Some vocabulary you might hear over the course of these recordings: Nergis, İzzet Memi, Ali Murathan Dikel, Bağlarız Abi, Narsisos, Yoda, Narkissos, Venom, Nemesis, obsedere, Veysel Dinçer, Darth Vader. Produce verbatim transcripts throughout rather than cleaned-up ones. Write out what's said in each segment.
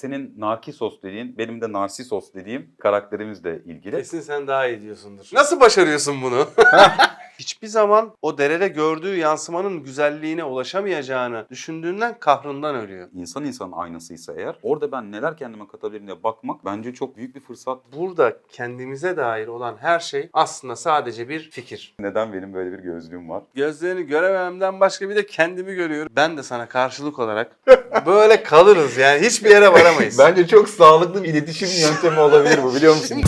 senin Narkissos dediğin, benim de Narsisos dediğim karakterimizle ilgili. Kesin sen daha iyi diyorsundur. Nasıl başarıyorsun bunu? Hiçbir zaman o derede gördüğü yansımanın güzelliğine ulaşamayacağını düşündüğünden kahrından ölüyor. İnsan insanın aynasıysa eğer, orada ben neler kendime katabilirim diye bakmak bence çok büyük bir fırsat. Burada kendimize dair olan her şey aslında sadece bir fikir. Neden benim böyle bir gözlüğüm var? Gözlerini görememden başka bir de kendimi görüyorum. Ben de sana karşılık olarak böyle kalırız yani, hiçbir yere varamayız. Bence çok sağlıklı bir iletişim yöntemi olabilir bu, biliyor musun?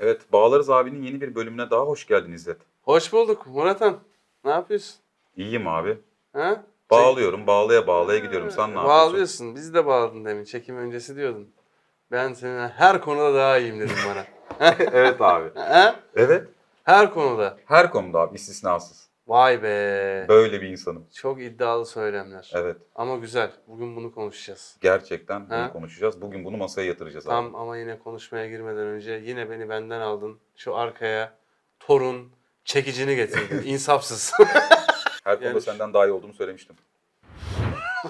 Evet, Bağlarız abinin yeni bir bölümüne daha hoş geldin İzzet. Hoş bulduk Murathan. Ne yapıyorsun? İyiyim abi. Ha? Bağlıyorum, bağlaya bağlaya gidiyorum. Sen ne yapıyorsun? Bağlıyorsun, bizi de bağladın demin. Çekim öncesi diyordun. Ben seninle her konuda daha iyiyim dedim bana. Evet abi. Ha? Evet. Her konuda. Her konuda abi, istisnasız. Vay be. Böyle bir insanım. Çok iddialı söylemler. Evet. Ama güzel. Bugün bunu konuşacağız. Gerçekten ha? Bunu konuşacağız. Bugün bunu masaya yatıracağız tam abi. Tam ama yine konuşmaya girmeden önce yine beni benden aldın. Şu arkaya torun çekicini getirdin. İnsafsız. Her konuda yani senden daha iyi olduğumu söylemiştim.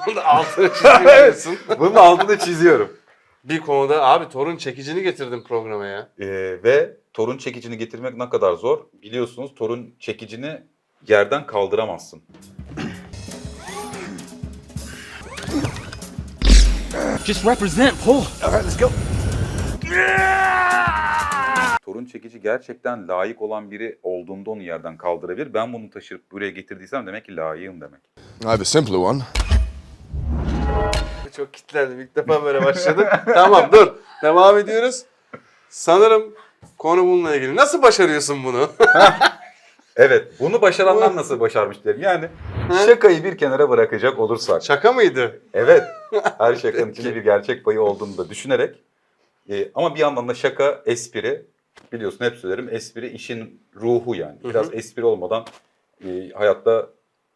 Bunun da altını çiziyorsun. Bunun altını çiziyorum. Bir konuda abi torun çekicini getirdim programa ya. Ee, ve torun çekicini getirmek ne kadar zor. Biliyorsunuz torun çekicini yerden kaldıramazsın. Just represent Paul. Alright, let's go. Torun çekici gerçekten layık olan biri olduğunda onu yerden kaldırabilir. Ben bunu taşırıp buraya getirdiysem demek ki layığım demek. I have a simpler one. Çok kitlendim. İlk defa böyle başladık. Tamam dur. Devam ediyoruz. Sanırım konu bununla ilgili. Nasıl başarıyorsun bunu? Evet. Bunu başaranlar nasıl başarmış derim. Yani şakayı bir kenara bırakacak olursak. Şaka mıydı? Evet. Her şakanın içinde bir gerçek payı olduğunu da düşünerek. E, ama bir yandan da şaka, espri. Biliyorsun hep söylerim. Espri işin ruhu yani. Biraz espri olmadan e, hayatta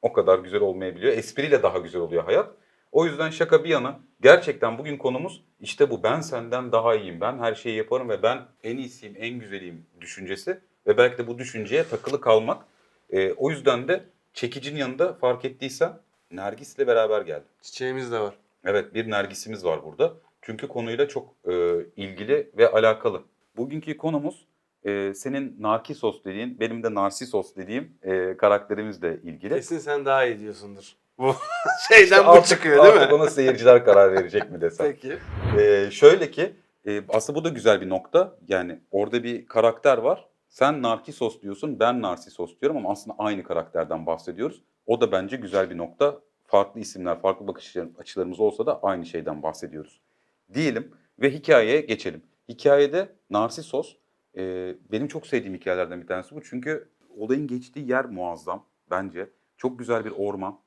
o kadar güzel olmayabiliyor. Espriyle daha güzel oluyor hayat. O yüzden şaka bir yana, gerçekten bugün konumuz işte bu. Ben senden daha iyiyim, ben her şeyi yaparım ve ben en iyisiyim, en güzeliyim düşüncesi. Ve belki de bu düşünceye takılı kalmak. E, o yüzden de çekicinin yanında fark ettiysen Nergis'le beraber geldim. Çiçeğimiz de var. Evet, bir Nergis'imiz var burada. Çünkü konuyla çok e, ilgili ve alakalı. Bugünkü konumuz e, senin Narkissos dediğin, benim de Narsisos dediğim e, karakterimizle ilgili. Kesin sen daha iyi diyorsundur. Bu şeyden işte bu artık, çıkıyor değil mi? Artık ona seyirciler karar verecek mi desem. Peki. Ee, şöyle ki e, aslında bu da güzel bir nokta. Yani orada bir karakter var. Sen Narkissos diyorsun, ben Narsisos diyorum ama aslında aynı karakterden bahsediyoruz. O da bence güzel bir nokta. Farklı isimler, farklı bakış açılarımız olsa da aynı şeyden bahsediyoruz. Diyelim ve hikayeye geçelim. Hikayede Narsisos e, benim çok sevdiğim hikayelerden bir tanesi bu. Çünkü olayın geçtiği yer muazzam bence. Çok güzel bir orman.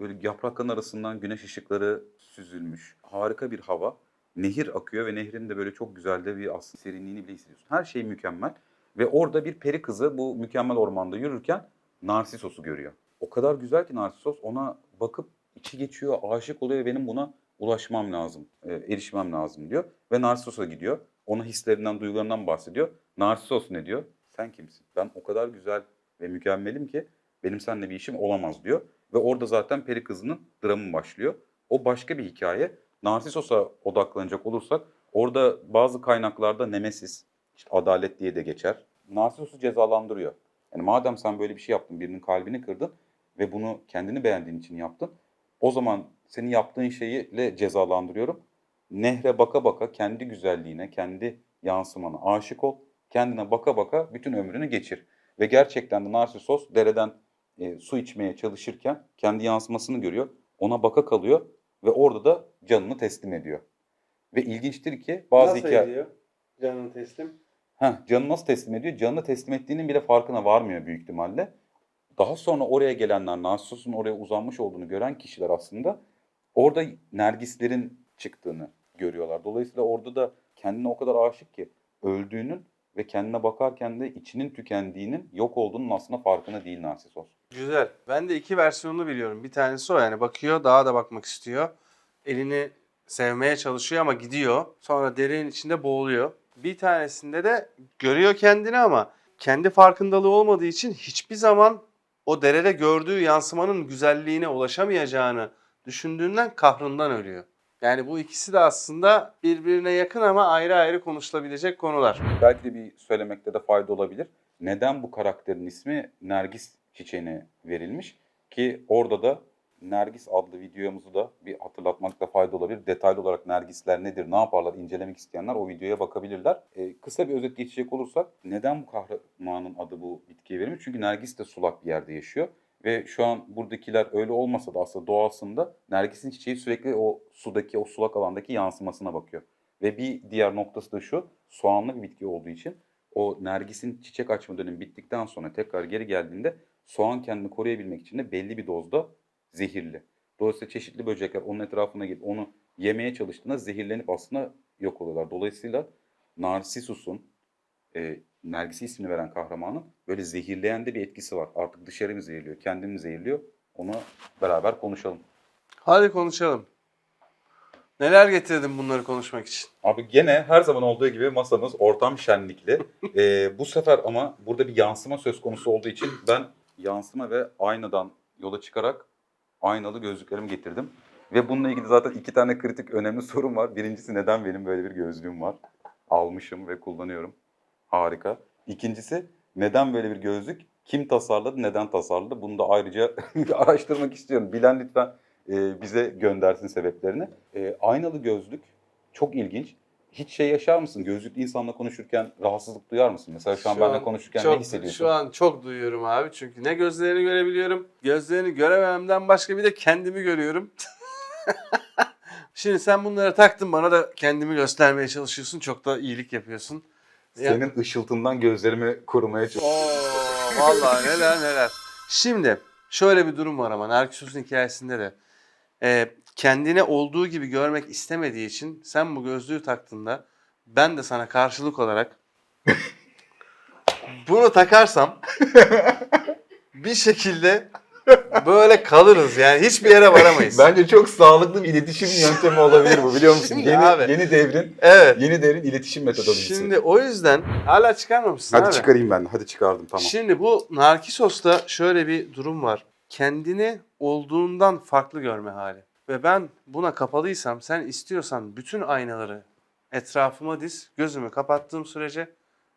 Böyle yaprakların arasından güneş ışıkları süzülmüş. Harika bir hava. Nehir akıyor ve nehrin de böyle çok güzel de bir aslında serinliğini bile hissediyorsun. Her şey mükemmel. Ve orada bir peri kızı bu mükemmel ormanda yürürken Narsisos'u görüyor. O kadar güzel ki Narsisos, ona bakıp içi geçiyor, aşık oluyor ve benim buna ulaşmam lazım, erişmem lazım diyor. Ve Narsisos'a gidiyor. Ona hislerinden, duygularından bahsediyor. Narsisos ne diyor? Sen kimsin? Ben o kadar güzel ve mükemmelim ki benim seninle bir işim olamaz diyor. Ve orada zaten peri kızının dramı başlıyor. O başka bir hikaye. Narsisos'a odaklanacak olursak orada bazı kaynaklarda Nemesis, işte adalet diye de geçer, Narsisos'u cezalandırıyor. Yani madem sen böyle bir şey yaptın, birinin kalbini kırdın ve bunu kendini beğendiğin için yaptın, o zaman senin yaptığın şeyiyle cezalandırıyorum. Nehre baka baka kendi güzelliğine, kendi yansımana aşık ol, kendine baka baka bütün ömrünü geçir. Ve gerçekten de Narsisos dereden E, su içmeye çalışırken kendi yansımasını görüyor. Ona baka kalıyor ve orada da canını teslim ediyor. Ve ilginçtir ki bazı hikaye... Nasıl ediyor canını teslim? Heh, canını nasıl teslim ediyor? Canını teslim ettiğinin bile farkına varmıyor büyük ihtimalle. Daha sonra oraya gelenler, Narsisos'un oraya uzanmış olduğunu gören kişiler aslında orada Nergislerin çıktığını görüyorlar. Dolayısıyla orada da kendine o kadar aşık ki öldüğünün ve kendine bakarken de içinin tükendiğinin, yok olduğunun aslında farkına değil Narsisos. Güzel. Ben de iki versiyonunu biliyorum. Bir tanesi o, yani bakıyor, daha da bakmak istiyor. Elini sevmeye çalışıyor ama gidiyor. Sonra derenin içinde boğuluyor. Bir tanesinde de görüyor kendini ama kendi farkındalığı olmadığı için hiçbir zaman o derede gördüğü yansımanın güzelliğine ulaşamayacağını düşündüğünden kahrından ölüyor. Yani bu ikisi de aslında birbirine yakın ama ayrı ayrı konuşulabilecek konular. Belki de bir söylemekte de fayda olabilir. Neden bu karakterin ismi Nergis çiçeğine verilmiş? Ki orada da Nergis adlı videomuzu da bir hatırlatmakta fayda olabilir. Detaylı olarak Nergisler nedir, ne yaparlar incelemek isteyenler o videoya bakabilirler. Ee, kısa bir özet geçecek olursak neden bu kahramanın adı bu bitkiye verilmiş? Çünkü Nergis de sulak bir yerde yaşıyor. Ve şu an buradakiler öyle olmasa da aslında doğasında Nergis'in çiçeği sürekli o sudaki, o sulak alandaki yansımasına bakıyor. Ve bir diğer noktası da şu, soğanlı bir bitki olduğu için o Nergis'in çiçek açma dönemi bittikten sonra tekrar geri geldiğinde soğan kendini koruyabilmek için de belli bir dozda zehirli. Dolayısıyla çeşitli böcekler onun etrafına gelip onu yemeye çalıştığında zehirlenip aslında yok oluyorlar. Dolayısıyla Narsissos'un, e, Nergis'e ismini veren kahramanın böyle zehirleyen de bir etkisi var. Artık dışarı mı zehirliyor, kendini mi zehirliyor? Onu beraber konuşalım. Hadi konuşalım. Neler getirdin bunları konuşmak için? Abi gene her zaman olduğu gibi masamız ortam şenlikli. ee, bu sefer ama burada bir yansıma söz konusu olduğu için ben yansıma ve aynadan yola çıkarak aynalı gözlüklerimi getirdim. Ve bununla ilgili zaten iki tane kritik önemli sorum var. Birincisi neden benim böyle bir gözlüğüm var? Almışım ve kullanıyorum. Harika. İkincisi neden böyle bir gözlük? Kim tasarladı, neden tasarladı? Bunu da ayrıca araştırmak istiyorum. Bilen lütfen e, bize göndersin sebeplerini. E, aynalı gözlük çok ilginç. Hiç şey yaşar mısın? Gözlüklü insanla konuşurken rahatsızlık duyar mısın? Mesela şu an, şu an benimle konuşurken çok, ne hissediyorsun? Şu an çok duyuyorum abi. Çünkü ne gözlerini görebiliyorum. Gözlerini görememden başka bir de kendimi görüyorum. Şimdi sen bunları taktın, bana da kendimi göstermeye çalışıyorsun. Çok da iyilik yapıyorsun. Senin yani ışıltından gözlerimi korumaya çalışıyorum. Oo, vallahi neler neler. Şimdi şöyle bir durum var ama Narkissos'un hikayesinde de. E, kendine olduğu gibi görmek istemediği için sen bu gözlüğü taktığında ben de sana karşılık olarak bunu takarsam bir şekilde böyle kalırız yani hiçbir yere varamayız. Bence çok sağlıklı bir iletişim yöntemi olabilir bu, biliyor musun? Yeni, abi, yeni devrin, evet. Yeni devrin iletişim metodolojisi. Şimdi o yüzden hala çıkarmamışsın hadi abi. Hadi çıkarayım ben, hadi çıkardım tamam. Şimdi bu Narkissos'ta şöyle bir durum var. Kendini olduğundan farklı görme hali. Ve ben buna kapalıysam, sen istiyorsan bütün aynaları etrafıma diz, gözümü kapattığım sürece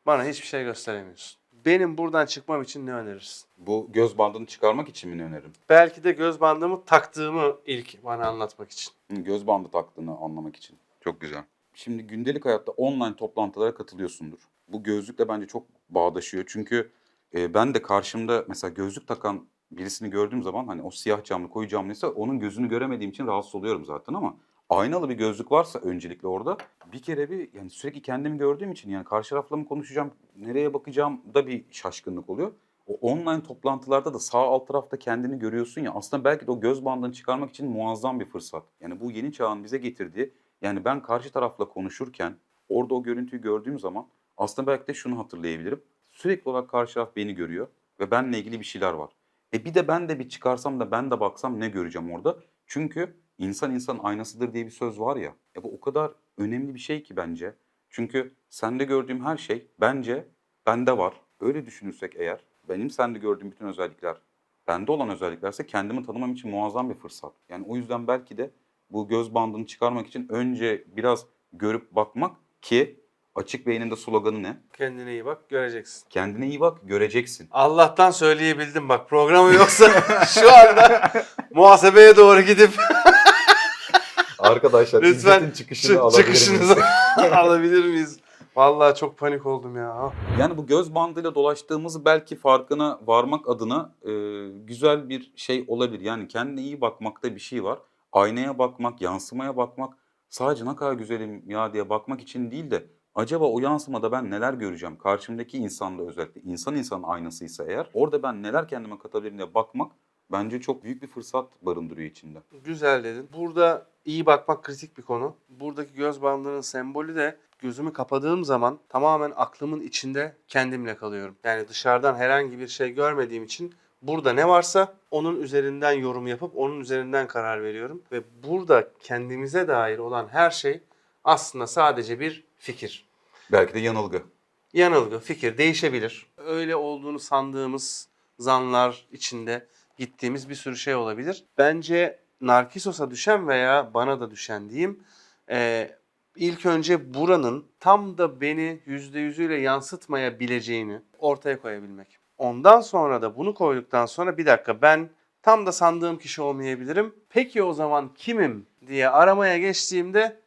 bana hiçbir şey gösteremiyorsun. Benim buradan çıkmam için ne önerirsin? Bu göz bandını çıkarmak için mi ne öneririm? Belki de göz bandımı taktığımı ilk bana anlatmak için. Göz bandı taktığını anlamak için. Çok güzel. Şimdi gündelik hayatta online toplantılara katılıyorsundur. Bu gözlükle bence çok bağdaşıyor. Çünkü ben de karşımda mesela gözlük takan birisini gördüğüm zaman hani o siyah camlı, koyu camlıysa onun gözünü göremediğim için rahatsız oluyorum zaten ama aynalı bir gözlük varsa öncelikle orada bir kere bir yani sürekli kendimi gördüğüm için yani karşı tarafla mı konuşacağım, nereye bakacağım da bir şaşkınlık oluyor. O online toplantılarda da sağ alt tarafta kendini görüyorsun ya, aslında belki de o göz bandını çıkarmak için muazzam bir fırsat. Yani bu yeni çağın bize getirdiği, yani ben karşı tarafla konuşurken orada o görüntüyü gördüğüm zaman aslında belki de şunu hatırlayabilirim. Sürekli olarak karşı taraf beni görüyor ve benimle ilgili bir şeyler var. E bir de ben de bir çıkarsam da ben de baksam ne göreceğim orada? Çünkü insan insan aynasıdır diye bir söz var ya. E bu o kadar önemli bir şey ki bence. Çünkü sende gördüğüm her şey bence bende var. Öyle düşünürsek eğer benim sende gördüğüm bütün özellikler bende olan özelliklerse kendimi tanımam için muazzam bir fırsat. Yani o yüzden belki de bu göz bandını çıkarmak için önce biraz görüp bakmak ki... Açık beynin de sloganı ne? Kendine iyi bak, göreceksin. Kendine iyi bak, göreceksin. Allah'tan söyleyebildim bak, programı yoksa şu anda muhasebeye doğru gidip... Arkadaşlar İzzet'in çıkışını alabilir miyiz? alabilir miyiz? Vallahi çok panik oldum ya. Yani bu göz bandıyla dolaştığımızı belki farkına varmak adına e, güzel bir şey olabilir. Yani kendine iyi bakmakta bir şey var. Aynaya bakmak, yansımaya bakmak, sadece ne kadar güzelim ya diye bakmak için değil de acaba o yansımada ben neler göreceğim? Karşımdaki insanda özellikle insan insanın aynasıysa eğer orada ben neler kendime katabilirim diye bakmak bence çok büyük bir fırsat barındırıyor içinde. Güzel dedin. Burada iyi bakmak kritik bir konu. Buradaki göz bandının sembolü de gözümü kapadığım zaman tamamen aklımın içinde kendimle kalıyorum. Yani dışarıdan herhangi bir şey görmediğim için burada ne varsa onun üzerinden yorum yapıp onun üzerinden karar veriyorum. Ve burada kendimize dair olan her şey aslında sadece bir fikir. Belki de yanılgı. Yanılgı, fikir değişebilir. Öyle olduğunu sandığımız zanlar içinde gittiğimiz bir sürü şey olabilir. Bence Narkissos'a düşen veya bana da düşen diyeyim, e, ilk önce buranın tam da beni yüzde yüzüyle yansıtmayabileceğini ortaya koyabilmek. Ondan sonra da bunu koyduktan sonra bir dakika ben tam da sandığım kişi olmayabilirim. Peki o zaman kimim diye aramaya geçtiğimde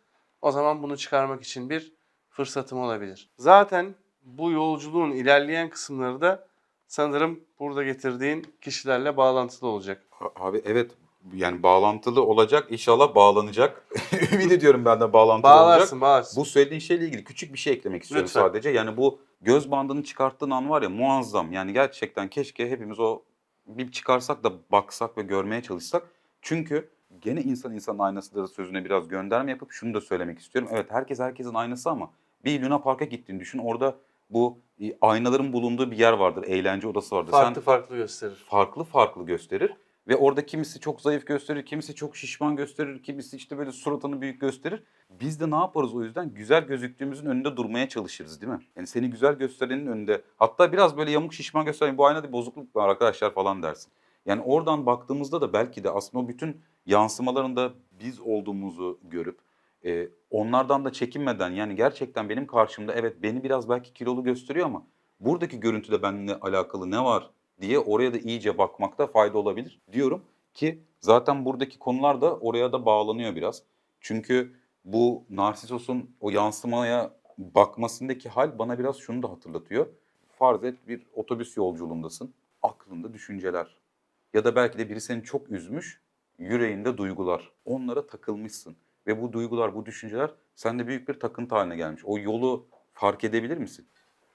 o zaman bunu çıkarmak için bir fırsatım olabilir. Zaten bu yolculuğun ilerleyen kısımları da sanırım burada getirdiğin kişilerle bağlantılı olacak. Abi evet, yani bağlantılı olacak, inşallah bağlanacak. Ümit ediyorum ben de bağlantılı bağlarsın, olacak. Bağlarsın bağlarsın. Bu söylediğin şeyle ilgili küçük bir şey eklemek istiyorum lütfen. Sadece. Yani bu göz bandını çıkarttığın an var ya, muazzam. Yani gerçekten keşke hepimiz o bir çıkarsak da baksak ve görmeye çalışsak. Çünkü gene insan insan aynasıdır sözüne biraz gönderme yapıp şunu da söylemek istiyorum. Evet, herkes herkesin aynası ama bir Luna Park'a gittiğini düşün. Orada bu aynaların bulunduğu bir yer vardır. Eğlence odası vardır. Farklı Sen farklı gösterir. Farklı farklı gösterir. Ve orada kimisi çok zayıf gösterir, kimisi çok şişman gösterir, kimisi işte böyle suratını büyük gösterir. Biz de ne yaparız o yüzden? Güzel gözüktüğümüzün önünde durmaya çalışırız, değil mi? Yani seni güzel gösterenin önünde, hatta biraz böyle yamuk şişman gösteren, bu aynada bir bozukluk var arkadaşlar falan dersin. Yani oradan baktığımızda da belki de aslında bütün yansımalarında biz olduğumuzu görüp e, onlardan da çekinmeden, yani gerçekten benim karşımda evet beni biraz belki kilolu gösteriyor ama buradaki görüntüde benimle alakalı ne var diye oraya da iyice bakmakta fayda olabilir diyorum ki zaten buradaki konular da oraya da bağlanıyor biraz. Çünkü bu Narsissos'un o yansımaya bakmasındaki hal bana biraz şunu da hatırlatıyor. Farz et bir otobüs yolculuğundasın, aklında düşünceler ya da belki de biri seni çok üzmüş, yüreğinde duygular, onlara takılmışsın ve bu duygular, bu düşünceler sende büyük bir takıntı haline gelmiş. O yolu fark edebilir misin?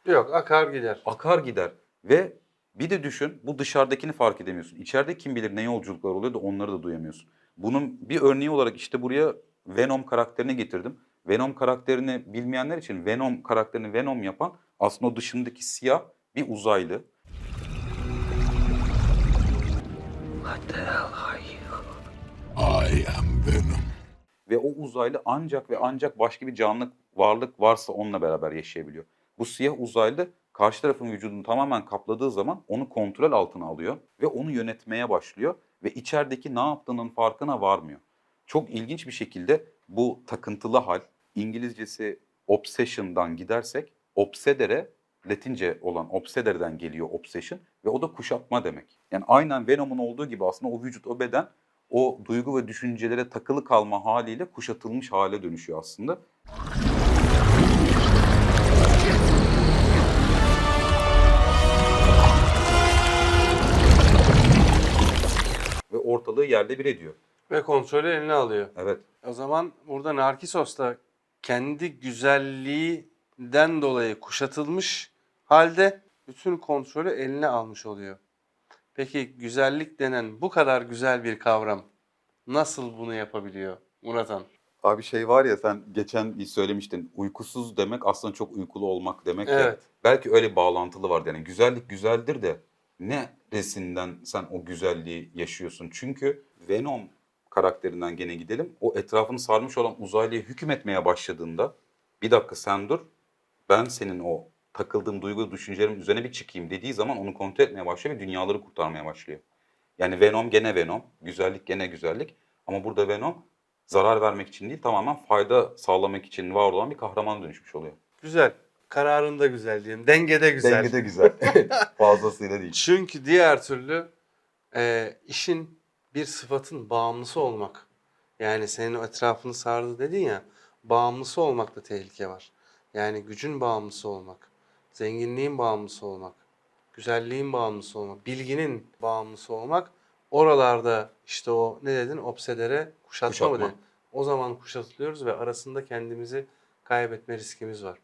Yok, akar gider. Akar gider ve bir de düşün, bu dışarıdakini fark edemiyorsun. İçeride kim bilir ne yolculuklar oluyor da onları da duyamıyorsun. Bunun bir örneği olarak işte buraya Venom karakterini getirdim. Venom karakterini bilmeyenler için Venom karakterini Venom yapan aslında o dışındaki siyah bir uzaylı. What the hell are you? I am Venom. Ve o uzaylı ancak ve ancak başka bir canlı varlık varsa onunla beraber yaşayabiliyor. Bu siyah uzaylı karşı tarafın vücudunu tamamen kapladığı zaman onu kontrol altına alıyor ve onu yönetmeye başlıyor ve içerideki ne yaptığının farkına varmıyor. Çok ilginç bir şekilde bu takıntılı hal, İngilizcesi obsession'dan gidersek obsedere, Latince olan obsedere'den geliyor obsession ve o da kuşatma demek. Yani aynen Venom'un olduğu gibi aslında o vücut, o beden, o duygu ve düşüncelere takılı kalma haliyle kuşatılmış hale dönüşüyor aslında. Ortalığı yerde bir ediyor. Ve kontrolü eline alıyor. Evet. O zaman burada Narkissos da kendi güzelliğinden dolayı kuşatılmış halde bütün kontrolü eline almış oluyor. Peki güzellik denen bu kadar güzel bir kavram nasıl bunu yapabiliyor Murathan? Abi şey var ya, sen geçen bir söylemiştin, uykusuz demek aslında çok uykulu olmak demek. Evet. Ya, belki öyle bağlantılı vardı yani, güzellik güzeldir de ne resinden sen o güzelliği yaşıyorsun? Çünkü Venom karakterinden gene gidelim. O etrafını sarmış olan uzaylıya hükmetmeye başladığında bir dakika sen dur, ben senin o takıldığım duygu düşüncelerin üzerine bir çıkayım dediği zaman onu kontrol etmeye başlıyor ve dünyaları kurtarmaya başlıyor. Yani Venom gene Venom, güzellik gene güzellik ama burada Venom zarar vermek için değil, tamamen fayda sağlamak için var olan bir kahramana dönüşmüş oluyor. Güzel. Kararında güzel diyeyim. Dengede güzel. Dengede güzel. Fazlasıyla değil. Çünkü diğer türlü e, işin bir sıfatın bağımlısı olmak. Yani senin o etrafını sardı dedin ya, bağımlısı olmakta tehlike var. Yani gücün bağımlısı olmak, zenginliğin bağımlısı olmak, güzelliğin bağımlısı olmak, bilginin bağımlısı olmak. Oralarda işte o ne dedin? Obsedere, kuşatma, kuşatma mı dedin? O zaman kuşatılıyoruz ve arasında kendimizi kaybetme riskimiz var.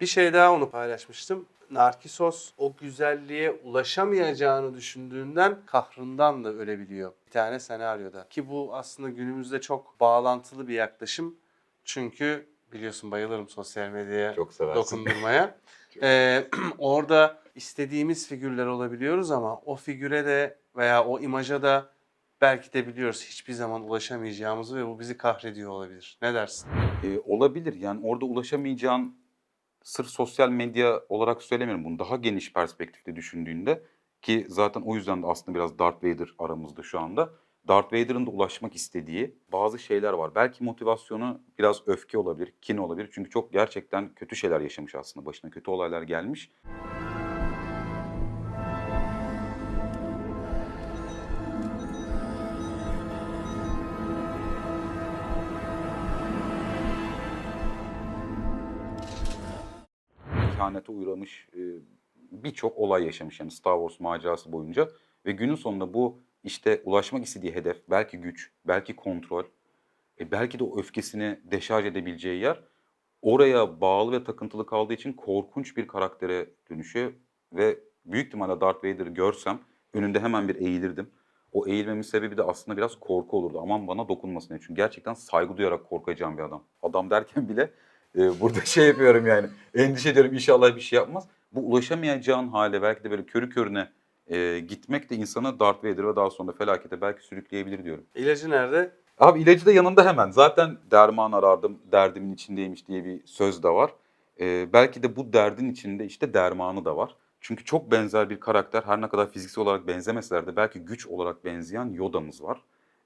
Bir şey daha onu paylaşmıştım. Narkissos o güzelliğe ulaşamayacağını düşündüğünden kahrından da ölebiliyor bir tane senaryoda. Ki bu aslında günümüzde çok bağlantılı bir yaklaşım. Çünkü biliyorsun bayılırım sosyal medyaya dokundurmaya. ee, orada istediğimiz figürler olabiliyoruz ama o figüre de veya o imaja da belki de biliyoruz hiçbir zaman ulaşamayacağımızı ve bu bizi kahrediyor olabilir. Ne dersin? Ee, olabilir yani, orada ulaşamayacağın, sırf sosyal medya olarak söylemiyorum bunu, daha geniş perspektifte düşündüğünde Ki zaten o yüzden de aslında biraz Darth Vader aramızda şu anda. Darth Vader'ın da ulaşmak istediği bazı şeyler var. Belki motivasyonu biraz öfke olabilir, kin olabilir. Çünkü çok gerçekten kötü şeyler yaşamış aslında. Başına kötü olaylar gelmiş. İhanete uğramış, birçok olay yaşamış yani Star Wars macerası boyunca. Ve günün sonunda bu işte ulaşmak istediği hedef, belki güç, belki kontrol, e belki de o öfkesini deşarj edebileceği yer, oraya bağlı ve takıntılı kaldığı için korkunç bir karaktere dönüşüyor. Ve büyük ihtimalle Darth Vader'ı görsem önünde hemen bir eğilirdim. O eğilmemin sebebi de aslında biraz korku olurdu. Aman bana dokunmasın diye. Çünkü gerçekten saygı duyarak korkacağım bir adam. Adam derken bile e, burada şey yapıyorum yani. Endişe ediyorum, inşallah bir şey yapmaz. Bu ulaşamayacağın hale, belki de böyle körü körüne e, gitmek de insanı Darth Vader ve daha sonra felakete belki sürükleyebilir diyorum. İlacı nerede? Abi ilacı da yanında hemen. Zaten derman arardım, derdimin içindeymiş diye bir söz de var. E, belki de bu derdin içinde işte dermanı da var. Çünkü çok benzer bir karakter, her ne kadar fiziksel olarak benzemeseler de belki güç olarak benzeyen Yoda'mız var.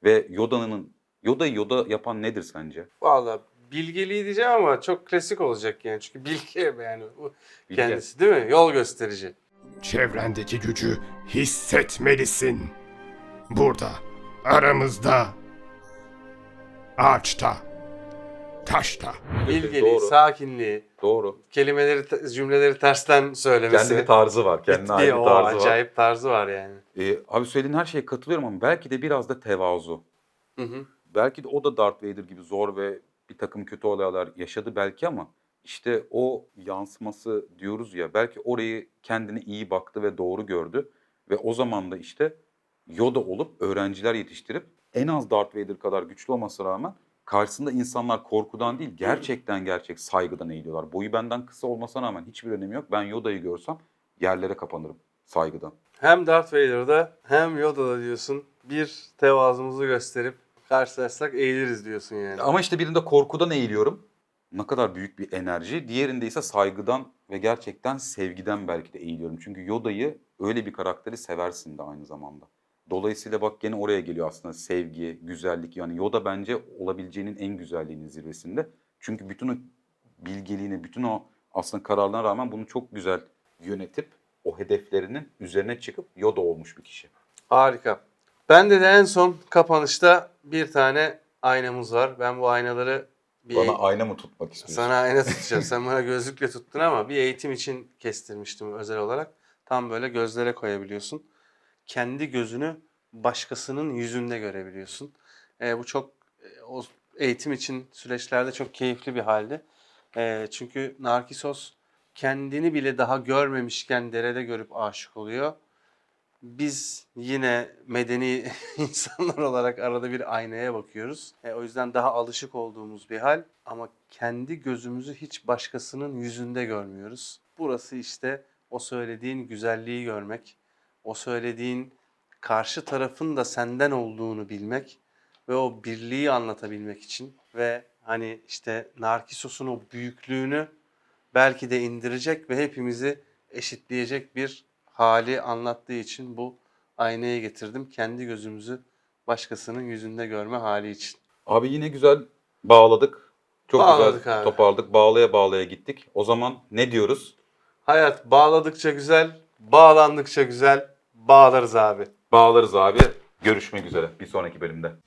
Ve Yoda'nın, Yoda'yı Yoda yapan nedir sence? Vallahi bilgeliği diyeceğim ama çok klasik olacak yani. Çünkü bilgi yani bu bilge. Kendisi değil mi? Yol gösterici. Çevrendeki gücü hissetmelisin. Burada, aramızda, ağaçta, taşta. Bilgeliği, doğru. Sakinliği. Doğru. Kelimeleri, cümleleri tersten söylemesi. Kendi tarzı var. Kendine ait bir tarzı var. Acayip tarzı var yani. Ee, abi söylediğin her şeye katılıyorum ama belki de biraz da tevazu. Hı hı. Belki de o da Darth Vader gibi zor ve bir takım kötü olaylar yaşadı belki ama işte o yansıması diyoruz ya, belki orayı kendine iyi baktı ve doğru gördü ve o zaman da işte Yoda olup öğrenciler yetiştirip en az Darth Vader kadar güçlü olmasına rağmen karşısında insanlar korkudan değil gerçekten gerçek saygıdan eğiliyorlar. Boyu benden kısa olmasına rağmen hiçbir önemi yok. Ben Yoda'yı görsem yerlere kapanırım saygıdan. Hem Darth Vader'da hem Yoda'da diyorsun bir tevazumuzu gösterip karşılaşsak eğiliriz diyorsun yani. Ama işte birinde korkudan eğiliyorum. Ne kadar büyük bir enerji. Diğerinde ise saygıdan ve gerçekten sevgiden belki de eğiliyorum. Çünkü Yoda'yı öyle bir karakteri seversin de aynı zamanda. Dolayısıyla bak gene oraya geliyor aslında sevgi, güzellik. Yani Yoda bence olabileceğinin en güzelliğinin zirvesinde. Çünkü bütün o bilgeliğine, bütün o aslında kararlarına rağmen bunu çok güzel yönetip o hedeflerinin üzerine çıkıp Yoda olmuş bir kişi. Harika. Bende de en son kapanışta bir tane aynamız var. Ben bu aynaları... Bir bana eğitim... ayna mı tutmak istiyorsun? Sana ayna tutacağım. Sen bana gözlükle tuttun ama bir eğitim için kestirmiştim özel olarak. Tam böyle gözlere koyabiliyorsun. Kendi gözünü başkasının yüzünde görebiliyorsun. E, bu çok o eğitim için süreçlerde çok keyifli bir haldi. E, çünkü Narkissos kendini bile daha görmemişken derede görüp aşık oluyor. Biz yine medeni insanlar olarak arada bir aynaya bakıyoruz. E, o yüzden daha alışık olduğumuz bir hal ama kendi gözümüzü hiç başkasının yüzünde görmüyoruz. Burası işte o söylediğin güzelliği görmek, o söylediğin karşı tarafın da senden olduğunu bilmek ve o birliği anlatabilmek için ve hani işte Narkissos'un o büyüklüğünü belki de indirecek ve hepimizi eşitleyecek bir hali anlattığı için bu aynaya getirdim. Kendi gözümüzü başkasının yüzünde görme hali için. Abi yine güzel bağladık. Çok bağladık güzel abi. Toparladık. Bağlaya bağlaya gittik. O zaman ne diyoruz? Hayat bağladıkça güzel, bağlandıkça güzel. Bağlarız abi. Bağlarız abi. Görüşmek üzere bir sonraki bölümde.